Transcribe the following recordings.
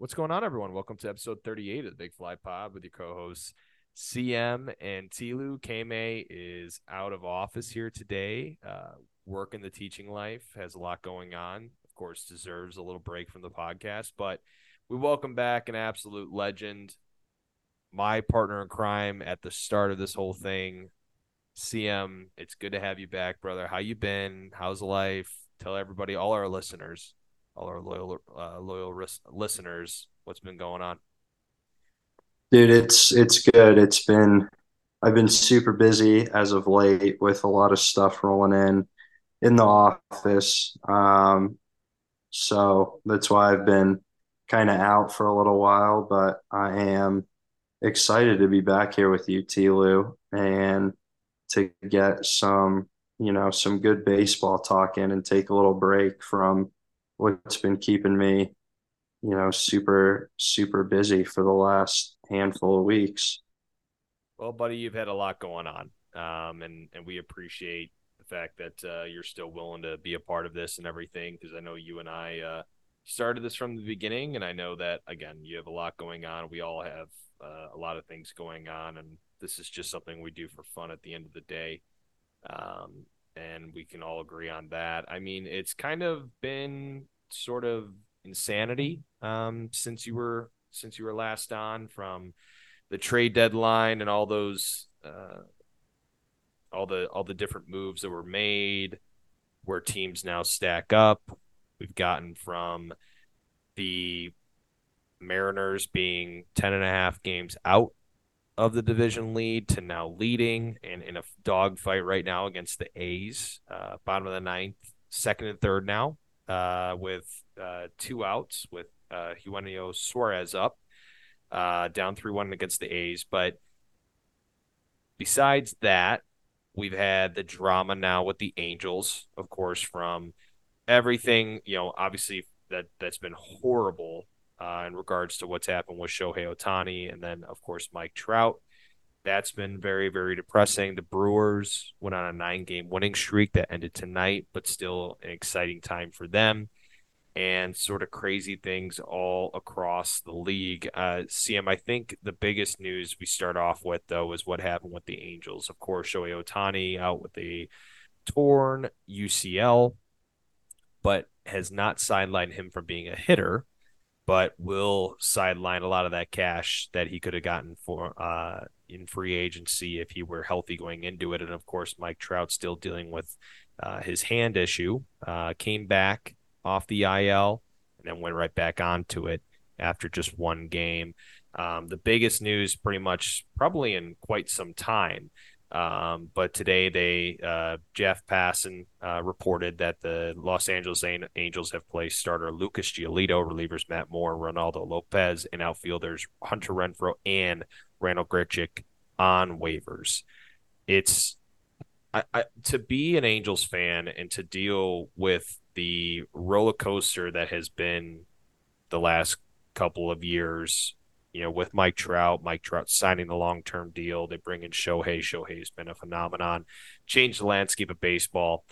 What's going on, everyone? Welcome to episode 38 of the Big Fly Pod with your co-hosts CM and Tilu. Kame is out of office here today. Work in the teaching life, has a lot going on. Of course, deserves a little break from the podcast, but we welcome back an absolute legend, my partner in crime at the start of this whole thing. CM, it's good to have you back, brother. How you been? How's life? Tell everybody, all our listeners, all our loyal listeners, what's been going on? Dude, it's good. I've been super busy as of late with a lot of stuff rolling in the office. So that's why I've been kind of out for a little while, but I am excited to be back here with you, Tilu, and to get some good baseball talk in and take a little break from what's been keeping me, super, super busy for the last handful of weeks. Well, buddy, you've had a lot going on, and we appreciate the fact that you're still willing to be a part of this and everything, because I know you and I started this from the beginning, and I know that, again, you have a lot going on. We all have a lot of things going on, and this is just something we do for fun at the end of the day. And we can all agree on that. I mean, it's kind of been sort of insanity since you were last on, from the trade deadline and all those all the different moves that were made, where teams now stack up. We've gotten from the Mariners being 10.5 games out of the division lead to now leading and in a dogfight right now against the A's, bottom of the ninth, second and third now, with 2 outs, with Eugenio Suarez up, down 3-1 against the A's. But besides that, we've had the drama now with the Angels, of course, from everything, obviously that's been horrible in regards to what's happened with Shohei Ohtani, and then, of course, Mike Trout. That's been very, very depressing. The Brewers went on a 9-game winning streak that ended tonight, but still an exciting time for them, and sort of crazy things all across the league. CM, I think the biggest news we start off with, though, is what happened with the Angels. Of course, Shohei Ohtani out with a torn UCL, but has not sidelined him from being a hitter, but will sideline a lot of that cash that he could have gotten for in free agency if he were healthy going into it. And, of course, Mike Trout still dealing with his hand issue, came back off the IL and then went right back onto it after just 1 game. The biggest news pretty much probably in quite some time. But today Jeff Passan reported that the Los Angeles Angels have placed starter Lucas Giolito, relievers Matt Moore, Ronaldo Lopez, and outfielders Hunter Renfro and Randall Grichik on waivers. It's to be an Angels fan and to deal with the roller coaster that has been the last couple of years. With Mike Trout signing the long-term deal, they bring in Shohei. Shohei's been a phenomenon, changed the landscape of baseball.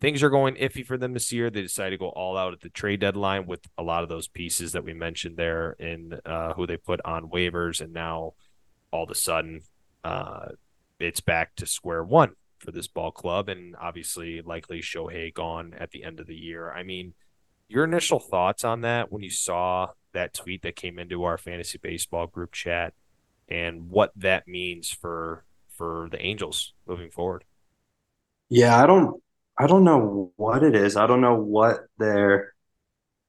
Things are going iffy for them this year. They decided to go all out at the trade deadline with a lot of those pieces that we mentioned there in who they put on waivers, and now all of a sudden it's back to square one for this ball club, and obviously likely Shohei gone at the end of the year. I mean, your initial thoughts on that when you saw that tweet that came into our fantasy baseball group chat, and what that means for the Angels moving forward. Yeah, I don't know what it is. I don't know what they're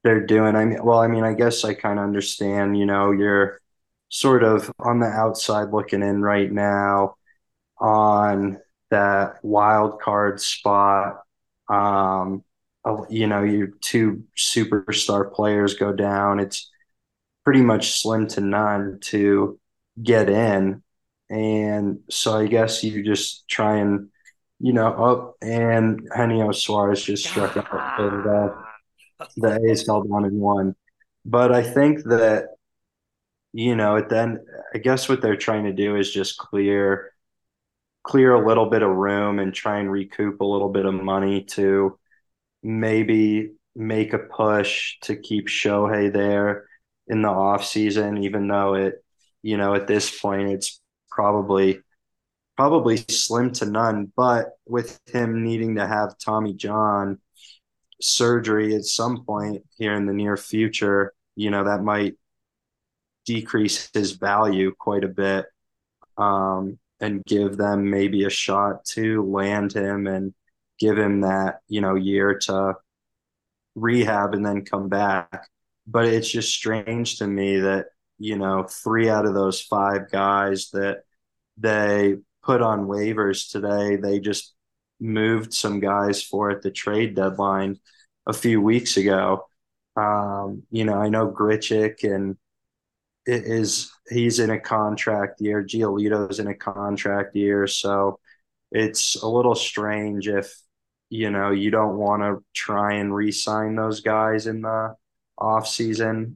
doing. I guess I kind of understand, you're sort of on the outside looking in right now on that wild card spot. Your 2 superstar players go down. It's pretty much slim to none to get in. And so I guess you just try and, and Eugenio Suarez just struck out for the A's, held on and won. But I think that, I guess what they're trying to do is just clear a little bit of room and try and recoup a little bit of money to maybe make a push to keep Shohei there in the offseason, even though it, you know, at this point it's probably slim to none. But with him needing to have Tommy John surgery at some point here in the near future, you know, that might decrease his value quite a bit, and give them maybe a shot to land him and give him that, you know, year to rehab and then come back. But it's just strange to me that, you know, 3 out of those 5 guys that they put on waivers today, they just moved some guys for at the trade deadline a few weeks ago. You know, I know Grichik and he's in a contract year. Giolito's in a contract year. So it's a little strange if, you know, you don't want to try and re-sign those guys in the offseason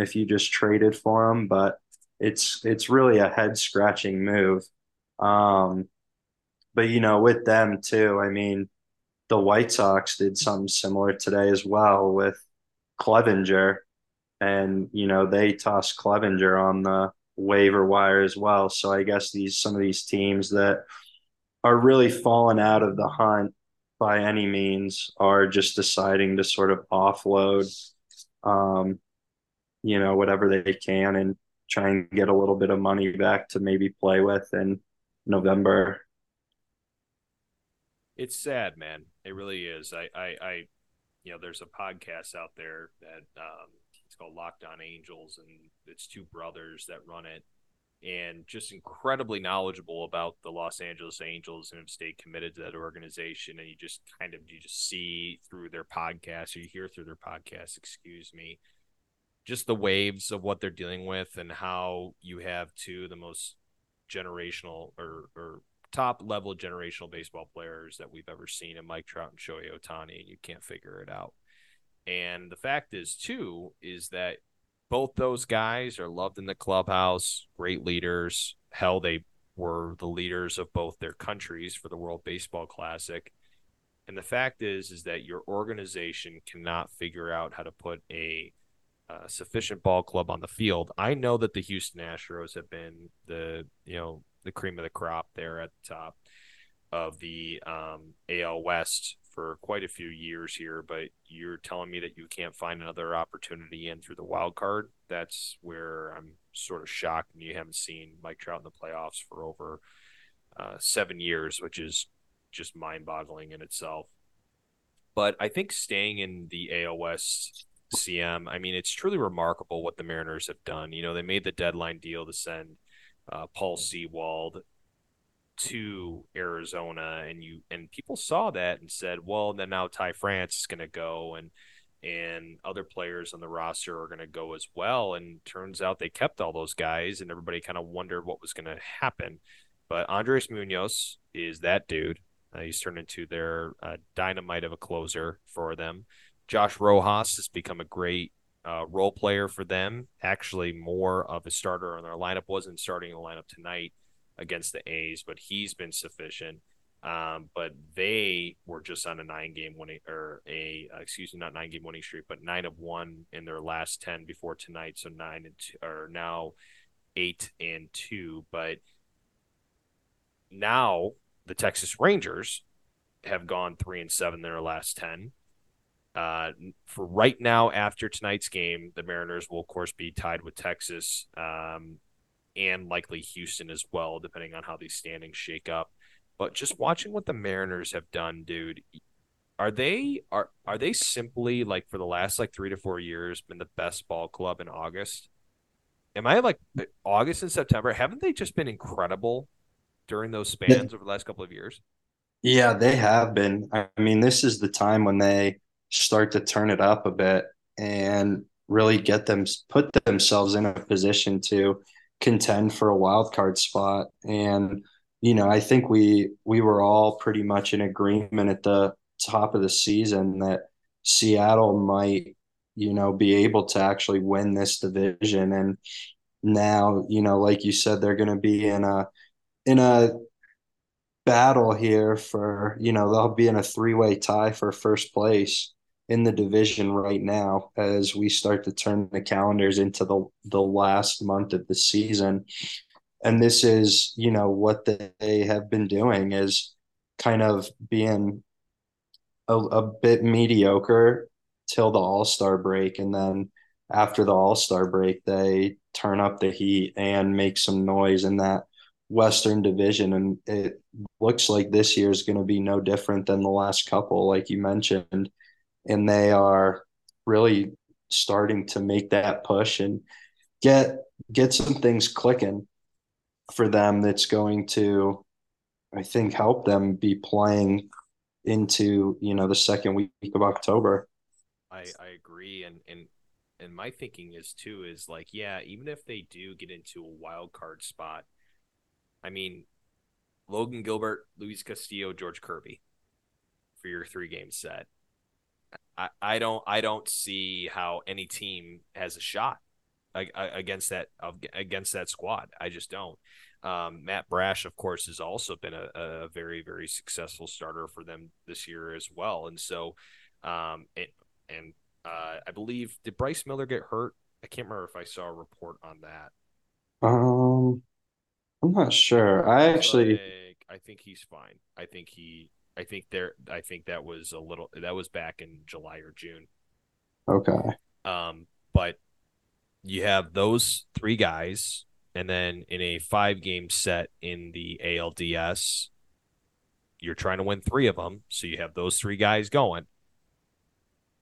if you just traded for them. But it's really a head-scratching move. But, you know, with them too, I mean, the White Sox did something similar today as well with Clevinger. And, you know, they tossed Clevinger on the waiver wire as well. So I guess some of these teams that are really falling out of the hunt by any means are just deciding to sort of offload, you know, whatever they can and try and get a little bit of money back to maybe play with in November. It's sad, man. It really is. I you know, there's a podcast out there that it's called Locked On Angels, and it's 2 brothers that run it, and just incredibly knowledgeable about the Los Angeles Angels and have stayed committed to that organization. And you just see through their podcast, or you hear through their podcast, excuse me, just the waves of what they're dealing with and how you have 2 of the most generational or top level generational baseball players that we've ever seen in Mike Trout and Shohei Ohtani, and you can't figure it out. And the fact is too, is that both those guys are loved in the clubhouse, great leaders. Hell, they were the leaders of both their countries for the World Baseball Classic. And the fact is that your organization cannot figure out how to put a sufficient ball club on the field. I know that the Houston Astros have been the cream of the crop there at the top of the AL West for quite a few years here, but you're telling me that you can't find another opportunity in through the wild card? That's where I'm sort of shocked, and you haven't seen Mike Trout in the playoffs for over 7 years, which is just mind-boggling in itself. But I think staying in the AL West, CM, I mean, it's truly remarkable what the Mariners have done. You know, they made the deadline deal to send Paul Sewald to Arizona, and people saw that and said, well, then now Ty France is going to go, and other players on the roster are going to go as well. And turns out they kept all those guys, and everybody kind of wondered what was going to happen. But Andres Munoz is that dude. He's turned into their dynamite of a closer for them. Josh Rojas has become a great role player for them. Actually, more of a starter on their lineup. Wasn't starting the lineup tonight against the A's, but he's been sufficient. But they were just on a 9-1 streak, but 9 of 1 in their last 10 before tonight. So 9-2, or now 8-2. But now the Texas Rangers have gone 3-7 in their last 10. For right now, after tonight's game, the Mariners will, of course, be tied with Texas and likely Houston as well, depending on how these standings shake up. But just watching what the Mariners have done, dude, are they simply, like, for the last, like, 3 to 4 years, been the best ball club in August? Am I, like, August and September? Haven't they just been incredible during those spans over the last couple of years? Yeah, they have been. I mean, this is the time when they start to turn it up a bit and really put themselves in a position to contend for a wild card spot. And, you know, I think we were all pretty much in agreement at the top of the season that Seattle might, you know, be able to actually win this division. And now, you know, like you said, they're going to be in a battle here for, you know, they'll be in a 3-way tie for first place in the division right now as we start to turn the calendars into the last month of the season. And this is, you know, what they have been doing is kind of being a bit mediocre till the All-Star break. And then after the All-Star break, they turn up the heat and make some noise in that Western division. And it looks like this year is going to be no different than the last couple, like you mentioned. And they are really starting to make that push and get some things clicking for them that's going to, I think, help them be playing into, you know, the second week of October. I agree. And my thinking is too, is like, yeah, even if they do get into a wild card spot, I mean, Logan Gilbert, Luis Castillo, George Kirby for your 3-game set. I don't see how any team has a shot against that squad. I just don't. Matt Brash, of course, has also been a very, very successful starter for them this year as well. And so, I believe, did Bryce Miller get hurt? I can't remember if I saw a report on that. I'm not sure. I think he's fine. I think that was that was back in July or June. Okay. But you have those 3 guys, and then in a 5-game set in the ALDS, you're trying to win 3 of them. So you have those 3 guys going.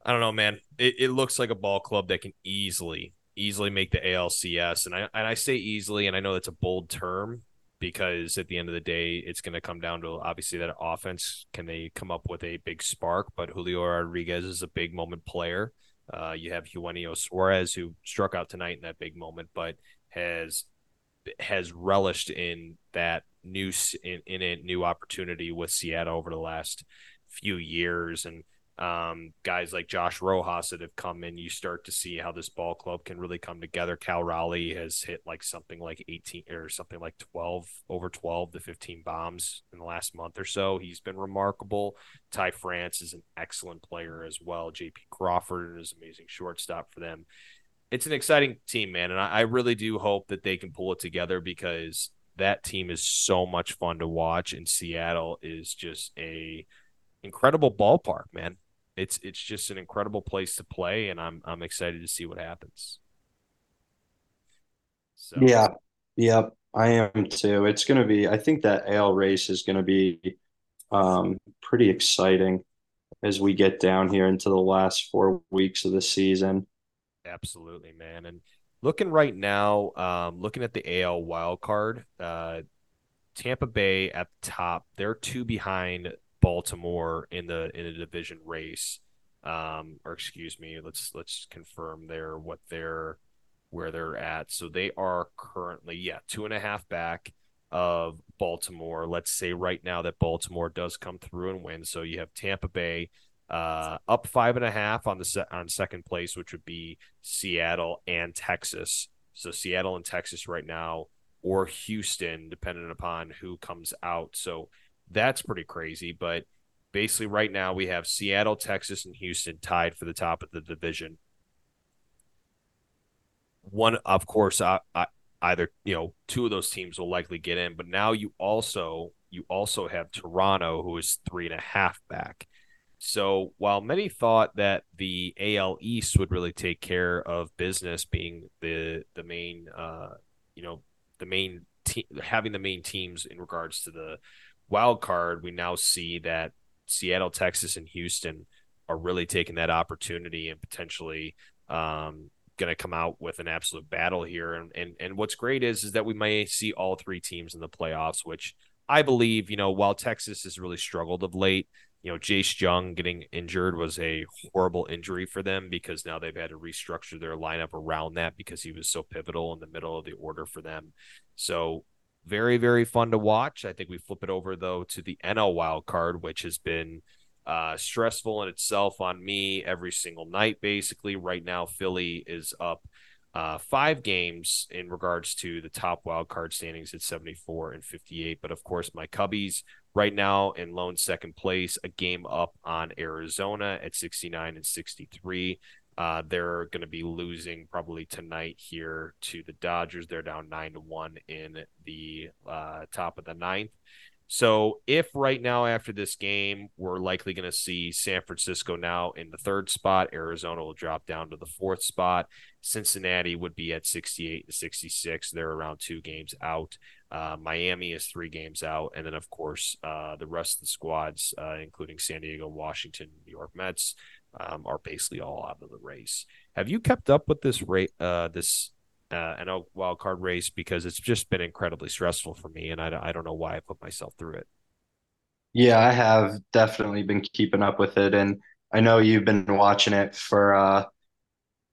I don't know, man. It looks like a ball club that can easily make the ALCS. And I say easily, and I know that's a bold term, because at the end of the day, it's going to come down to, obviously, that offense. Can they come up with a big spark? But Julio Rodriguez is a big moment player. You have Eugenio Suarez, who struck out tonight in that big moment, but has relished in that new opportunity with Seattle over the last few years. And guys like Josh Rojas that have come in, you start to see how this ball club can really come together. Cal Raleigh has hit like something like 18 or something like 12, over 12 to 15 bombs in the last month or so. He's been remarkable. Ty France is an excellent player as well. JP Crawford is an amazing shortstop for them. It's an exciting team, man. And I really do hope that they can pull it together, because that team is so much fun to watch. And Seattle is just a incredible ballpark, man. It's just an incredible place to play, and I'm excited to see what happens. So. Yeah, yep, I am too. It's going to be, I think that AL race is going to be pretty exciting as we get down here into the last 4 weeks of the season. Absolutely, man. And looking right now, looking at the AL wild card, Tampa Bay at the top. They're 2 behind Baltimore in the division race, or excuse me, let's confirm there where they're at. So they are currently 2.5 back of Baltimore. Let's say right now that Baltimore does come through and win. So you have Tampa Bay up 5.5 on second place, which would be Seattle and Texas. So Seattle and Texas right now, or Houston, depending upon who comes out. So that's pretty crazy, but basically right now we have Seattle, Texas, and Houston tied for the top of the division. One, of course, either, you know, 2 of those teams will likely get in, but now you also have Toronto, who is 3.5 back. So while many thought that the AL East would really take care of business, being the main, the main team, having the main teams in regards to the wild card, we now see that Seattle, Texas, and Houston are really taking that opportunity and potentially going to come out with an absolute battle here. And what's great is that we may see all 3 teams in the playoffs, which I believe, you know, while Texas has really struggled of late, you know, Jace Jung getting injured was a horrible injury for them, because now they've had to restructure their lineup around that, because he was so pivotal in the middle of the order for them. So very, very fun to watch. I think we flip it over, though, to the NL wild card, which has been stressful in itself on me every single night, basically. Right now, Philly is up 5 games in regards to the top wild card standings at 74 and 58. But, of course, my Cubbies right now in lone second place, a game up on Arizona at 69 and 63. They're going to be losing probably tonight here to the Dodgers. They're down 9-1 in the top of the ninth. So if right now after this game, we're likely going to see San Francisco now in the third spot, Arizona will drop down to the fourth spot. Cincinnati would be at 68 and 66. They're around 2 games out. Miami is 3 games out. And then, of course, the rest of the squads, including San Diego, Washington, New York Mets, are basically all out of the race. Have you kept up with this rate? This wild card race, because it's just been incredibly stressful for me, and I don't know why I put myself through it. Yeah, I have definitely been keeping up with it, and I know you've been watching it for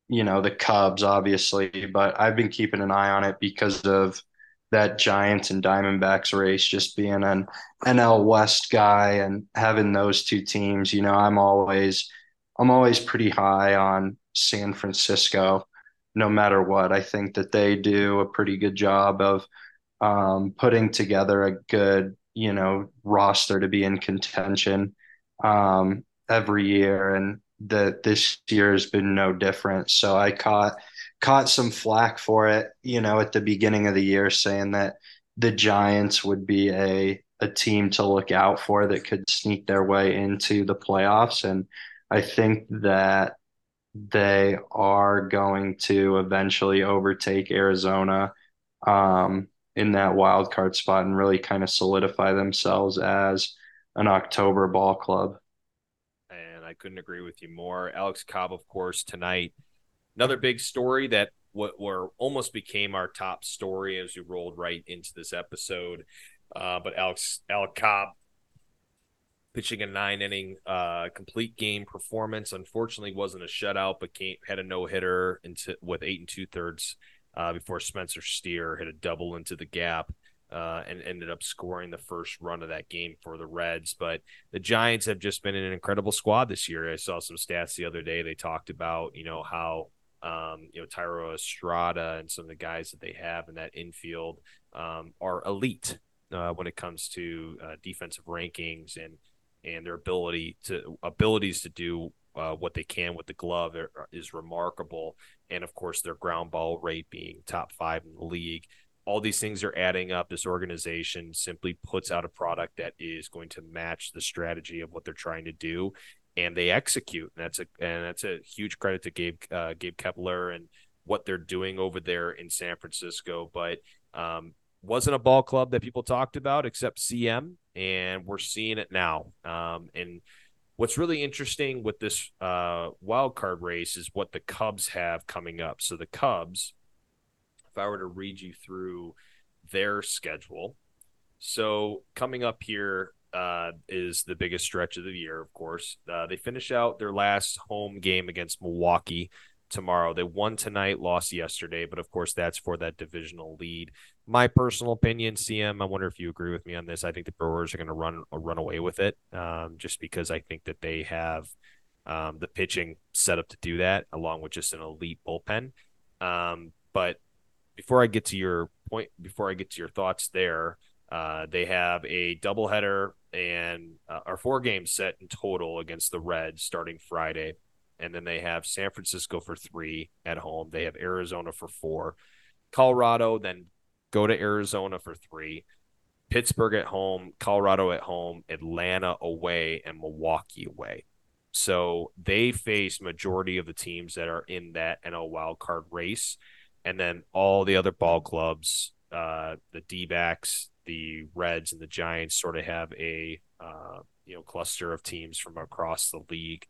the Cubs, obviously, but I've been keeping an eye on it because of that Giants and Diamondbacks race, just being an NL West guy and having those two teams. You know, I'm always pretty high on San Francisco. No matter what, I think that they do a pretty good job of putting together a good, roster to be in contention every year, and that this year has been no different. So I caught some flack for it, at the beginning of the year, saying that the Giants would be a team to look out for that could sneak their way into the playoffs, and I think that they are going to eventually overtake Arizona in that wild card spot and really kind of solidify themselves as an October ball club. And I couldn't agree with you more. Alex Cobb, of course, tonight, another big story that almost became our top story as we rolled right into this episode. But Alex Cobb, pitching a 9-inning complete game performance. Unfortunately, wasn't a shutout, but had a no-hitter with 8 2/3 before Spencer Steer hit a double into the gap and ended up scoring the first run of that game for the Reds. But the Giants have just been an incredible squad this year. I saw some stats the other day. They talked about, how Thairo Estrada and some of the guys that they have in that infield are elite when it comes to defensive rankings and their abilities to do what they can with the glove is remarkable. And, of course, their ground ball rate being top 5 in the league. All these things are adding up. This organization simply puts out a product that is going to match the strategy of what they're trying to do, and they execute. And that's a huge credit to Gabe Kepler and what they're doing over there in San Francisco. But wasn't a ball club that people talked about except CM, and we're seeing it now. And what's really interesting with this wild card race is what the Cubs have coming up. So the Cubs, if I were to read you through their schedule, so coming up here is the biggest stretch of the year, of course. They finish out their last home game against Milwaukee tomorrow. They won tonight, lost yesterday, but of course that's for that divisional lead. My personal opinion, CM, I wonder if you agree with me on this. I think the Brewers are going to run away with it, just because I think that they have the pitching set up to do that, along with just an elite bullpen. But before I get to your point, before I get to your thoughts there, they have a doubleheader and our 4 games set in total against the Reds starting Friday. And then they have San Francisco for 3 at home. They have Arizona for 4. Colorado, then go to Arizona for 3. Pittsburgh at home, Colorado at home, Atlanta away, and Milwaukee away. So they face majority of the teams that are in that NL wildcard race. And then all the other ball clubs, the D-backs, the Reds, and the Giants sort of have a cluster of teams from across the league.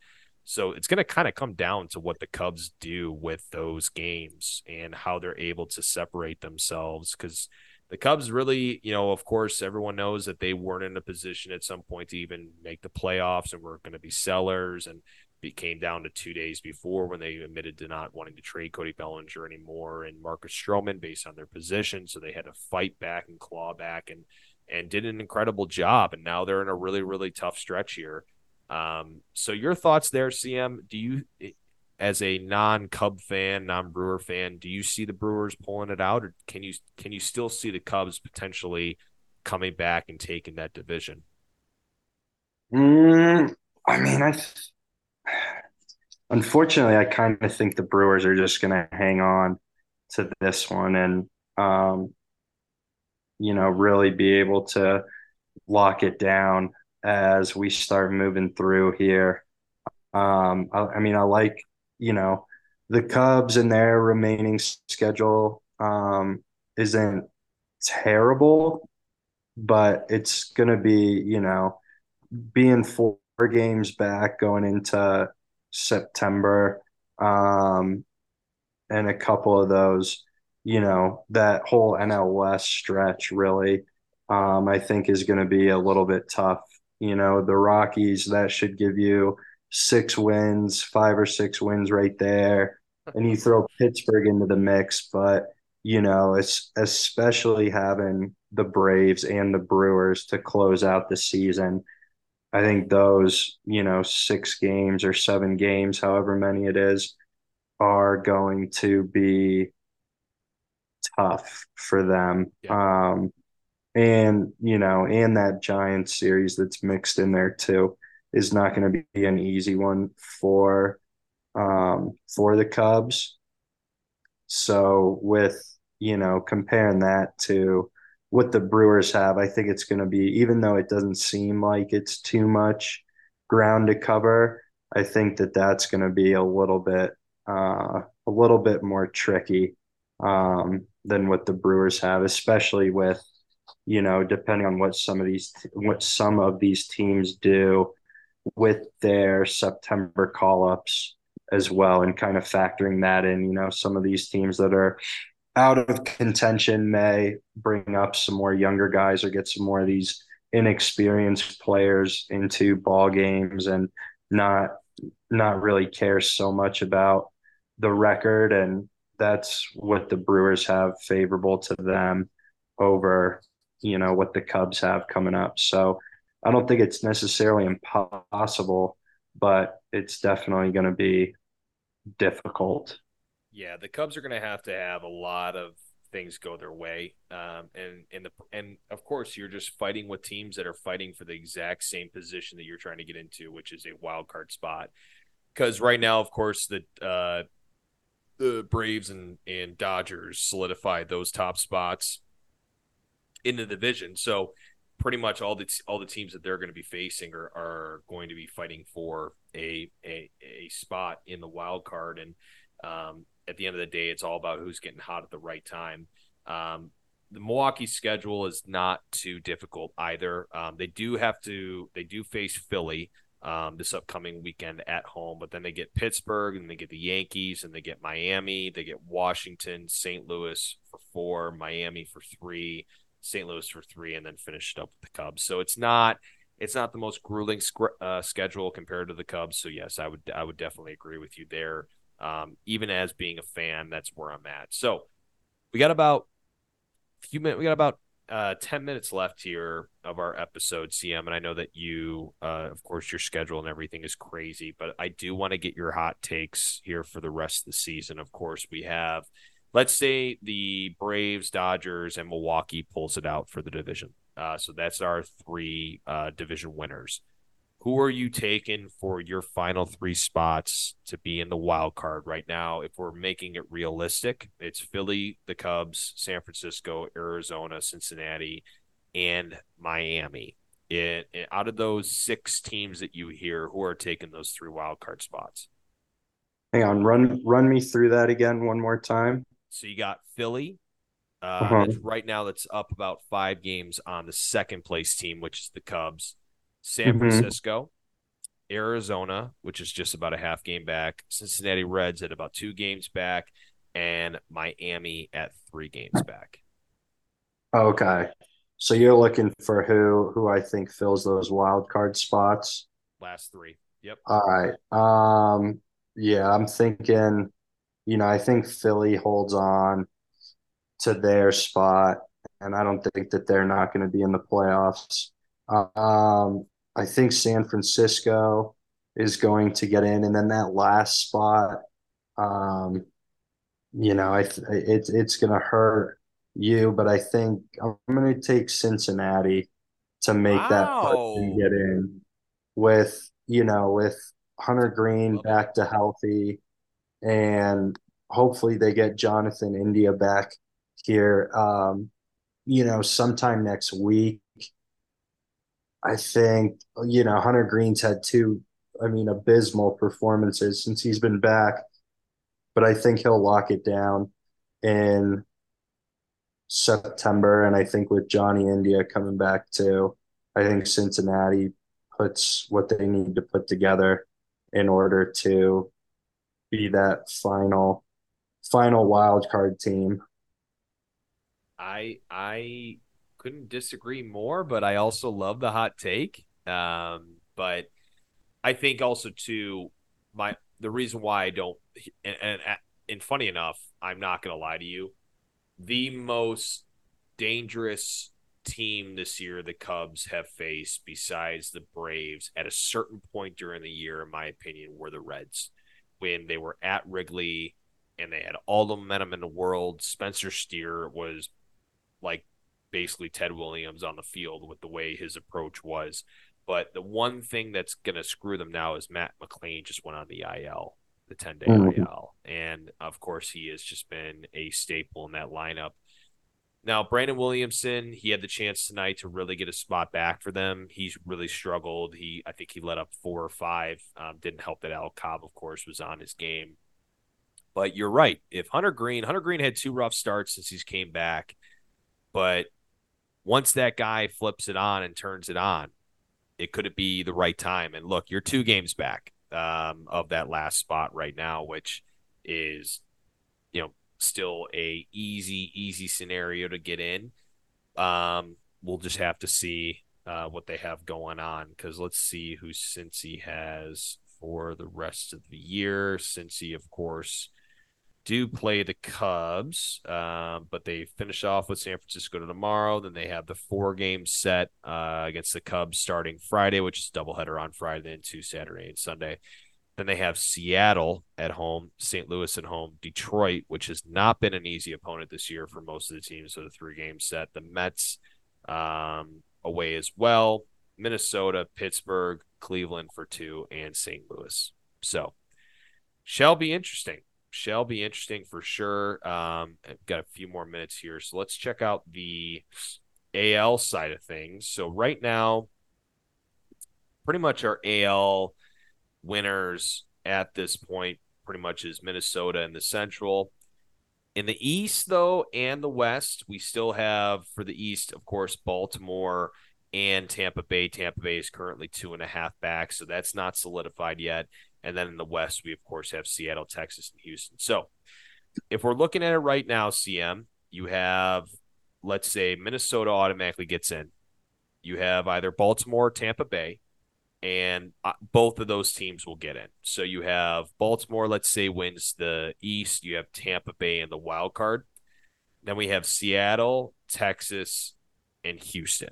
So it's going to kind of come down to what the Cubs do with those games and how they're able to separate themselves, because the Cubs really, of course, everyone knows that they weren't in a position at some point to even make the playoffs and were going to be sellers, and it came down to 2 days before when they admitted to not wanting to trade Cody Bellinger anymore and Marcus Stroman based on their position. So they had to fight back and claw back and did an incredible job. And now they're in a really, really tough stretch here. So your thoughts there, CM, do you, as a non-Cub fan, non-Brewer fan, do you see the Brewers pulling it out, or can you still see the Cubs potentially coming back and taking that division? Unfortunately, I kind of think the Brewers are just going to hang on to this one and, really be able to lock it down as we start moving through here. I like, the Cubs and their remaining schedule isn't terrible, but it's going to be, being 4 games back going into September, and a couple of those, that whole NL West stretch really, I think is going to be a little bit tough. The Rockies, that should give you 5 or 6 wins right there. And you throw Pittsburgh into the mix, but, it's especially having the Braves and the Brewers to close out the season. I think those, 6 games or 7 games, however many it is, are going to be tough for them. Yeah. And that Giants series that's mixed in there too is not going to be an easy one for the Cubs. So with, comparing that to what the Brewers have, I think it's going to be, even though it doesn't seem like it's too much ground to cover, I think that's going to be a little bit more tricky than what the Brewers have, especially with, depending on what some of these teams do with their September call-ups as well, and kind of factoring that in. Some of these teams that are out of contention may bring up some more younger guys or get some more of these inexperienced players into ball games and not really care so much about the record. And that's what the Brewers have favorable to them over, what the Cubs have coming up. So I don't think it's necessarily impossible, but it's definitely going to be difficult. Yeah, the Cubs are going to have a lot of things go their way. And of course, you're just fighting with teams that are fighting for the exact same position that you're trying to get into, which is a wild card spot. Because right now, of course, the Braves and Dodgers solidify those top spots in the division. So pretty much all the teams that they're going to be facing are going to be fighting for a spot in the wild card. And at the end of the day, it's all about who's getting hot at the right time. The Milwaukee schedule is not too difficult either. They do face Philly this upcoming weekend at home, but then they get Pittsburgh, and they get the Yankees, and they get Miami, they get Washington, St. Louis for 4, Miami for 3, St. Louis for 3, and then finished up with the Cubs. So it's not the most grueling schedule compared to the Cubs. So yes, I would definitely agree with you there. Even as being a fan, that's where I'm at. So we got about 10 minutes left here of our episode, CM. And I know that you, of course, your schedule and everything is crazy, but I do want to get your hot takes here for the rest of the season. Of course, we have, let's say, the Braves, Dodgers, and Milwaukee pulls it out for the division. So that's our 3 division winners. Who are you taking for your final 3 spots to be in the wild card right now? If we're making it realistic, it's Philly, the Cubs, San Francisco, Arizona, Cincinnati, and Miami. Out of those 6 teams that you hear, who are taking those 3 wild card spots? Hang on, run me through that again one more time. So you got Philly. Right now that's up about 5 games on the second-place team, which is the Cubs. San Francisco, Arizona, which is just about a half game back, Cincinnati Reds at about 2 games back, and Miami at 3 games back. Okay. So you're looking for who I think fills those wild card spots? Last 3. Yep. All right. Yeah, I'm thinking, I think Philly holds on to their spot, and I don't think that they're not going to be in the playoffs. I think San Francisco is going to get in, and then that last spot, it's going to hurt you, but I think I'm going to take Cincinnati to make that push and get in. with Hunter Greene back to healthy, and hopefully they get Jonathan India back here, sometime next week. I think, Hunter Green's had two abysmal performances since he's been back, but I think he'll lock it down in September. And I think with Johnny India coming back too, I think Cincinnati puts what they need to put together in order to be that final wild card team. I couldn't disagree more, but I also love the hot take. But I think also too, the reason why I don't, and funny enough, I'm not going to lie to you, the most dangerous team this year the Cubs have faced besides the Braves at a certain point during the year, in my opinion, were the Reds. When they were at Wrigley and they had all the momentum in the world, Spencer Steer was like basically Ted Williams on the field with the way his approach was. But the one thing that's going to screw them now is Matt McClain just went on the IL, the 10-day IL. And, of course, he has just been a staple in that lineup. Now, Brandon Williamson, he had the chance tonight to really get a spot back for them. He's really struggled. I think he let up 4 or 5. Didn't help that Al Cobb, of course, was on his game. But you're right. If Hunter Greene had 2 rough starts since he's came back. But once that guy flips it on and turns it on, it could be the right time. And look, you're 2 games back of that last spot right now, which is, still a easy scenario to get in. We'll just have to see what they have going on, because let's see who Cincy has for the rest of the year. Cincy, of course, do play the Cubs, but they finish off with San Francisco tomorrow. Then they have the 4-game set against the Cubs starting Friday, which is doubleheader on Friday and 2 Saturday and Sunday. Then they have Seattle at home, St. Louis at home, Detroit, which has not been an easy opponent this year for most of the teams with a 3-game set. The Mets away as well, Minnesota, Pittsburgh, Cleveland for 2, and St. Louis. So, shall be interesting. Shall be interesting for sure. I've got a few more minutes here, so let's check out the AL side of things. So right now, pretty much our AL winners at this point pretty much is Minnesota in the Central. In the East, though, and the West, we still have, for the East, of course, Baltimore and Tampa Bay. Tampa Bay is currently 2.5 back, so that's not solidified yet. And then in the West, we, of course, have Seattle, Texas, and Houston. So if we're looking at it right now, CM, you have, let's say, Minnesota automatically gets in. You have either Baltimore or Tampa Bay, and both of those teams will get in. So you have Baltimore, let's say, wins the East. You have Tampa Bay in the wild card. Then we have Seattle, Texas, and Houston.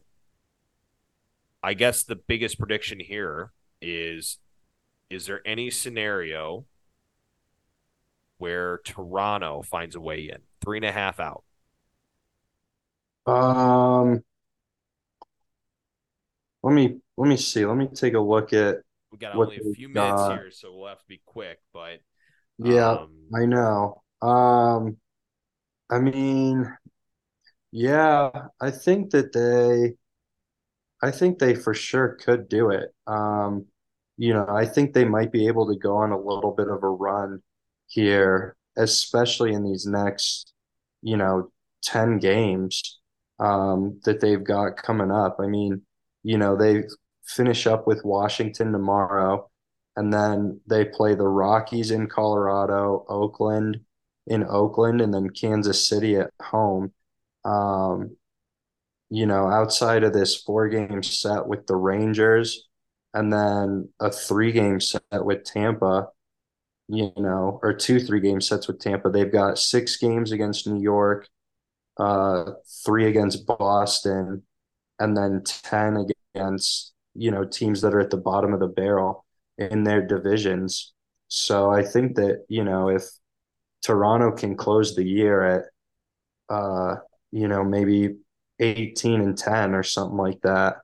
I guess the biggest prediction here is there any scenario where Toronto finds a way in? 3.5 out. Let me see. Let me take a look at. We got only a few minutes here, so we'll have to be quick. But yeah, I know. I think they for sure could do it. I think they might be able to go on a little bit of a run here, especially in these next, 10 games that they've got coming up. They finish up with Washington tomorrow, and then they play the Rockies in Colorado, Oakland, and then Kansas City at home. Outside of this 4-game set with the Rangers and then a 3-game set with Tampa, or 2 3-game sets with Tampa, they've got 6 games against New York, 3 against Boston, and then 10 against, teams that are at the bottom of the barrel in their divisions. So I think that, if Toronto can close the year at, maybe 18-10 or something like that,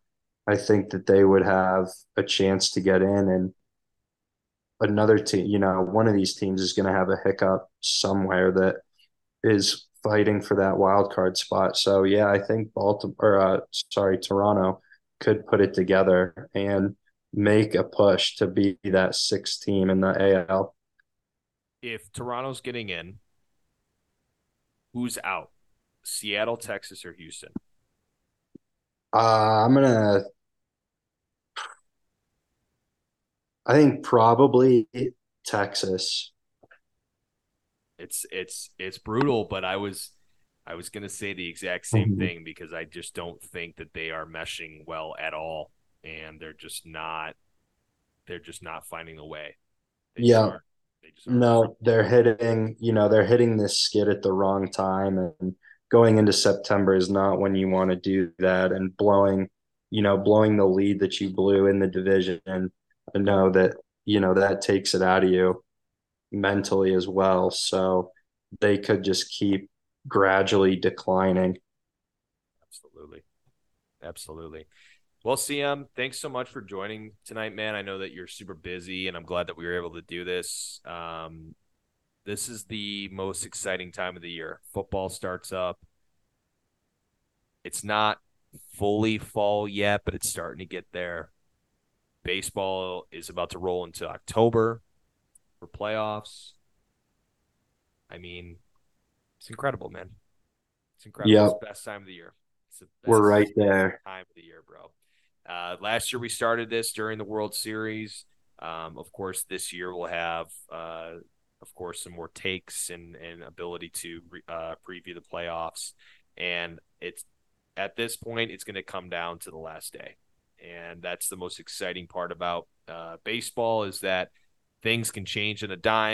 I I think that they would have a chance to get in. And another team, you know, one of these teams is going to have a hiccup somewhere that is fighting for that wild card spot. So, yeah, I think Toronto could put it together and make a push to be that sixth team in the AL. If Toronto's getting in, who's out? Seattle, Texas, or Houston? I think probably Texas. It's brutal, but I was gonna say the exact same thing, because I just don't think that they are meshing well at all, and they're just not finding a way. They're hitting this skid at the wrong time, and going into September is not when you want to do that. And blowing the lead that you blew in the division, and I know that, you know, that takes it out of you mentally as well. So they could just keep gradually declining. Absolutely. Well, CM, thanks so much for joining tonight, man. I know that you're super busy, and I'm glad that we were able to do this. This is the most exciting time of the year. Football starts up. It's not fully fall yet, but it's starting to get there. Baseball is about to roll into October for playoffs. I mean, it's incredible, man. It's incredible. Yep. It's the best time of the year. It's the best We're right there. Time of the year, bro. Last year we started this during the World Series. Of course, this year we'll have, of course, some more takes and ability to preview the playoffs. And it's at this point, it's going to come down to the last day, and that's the most exciting part about baseball, is that things can change in a dime.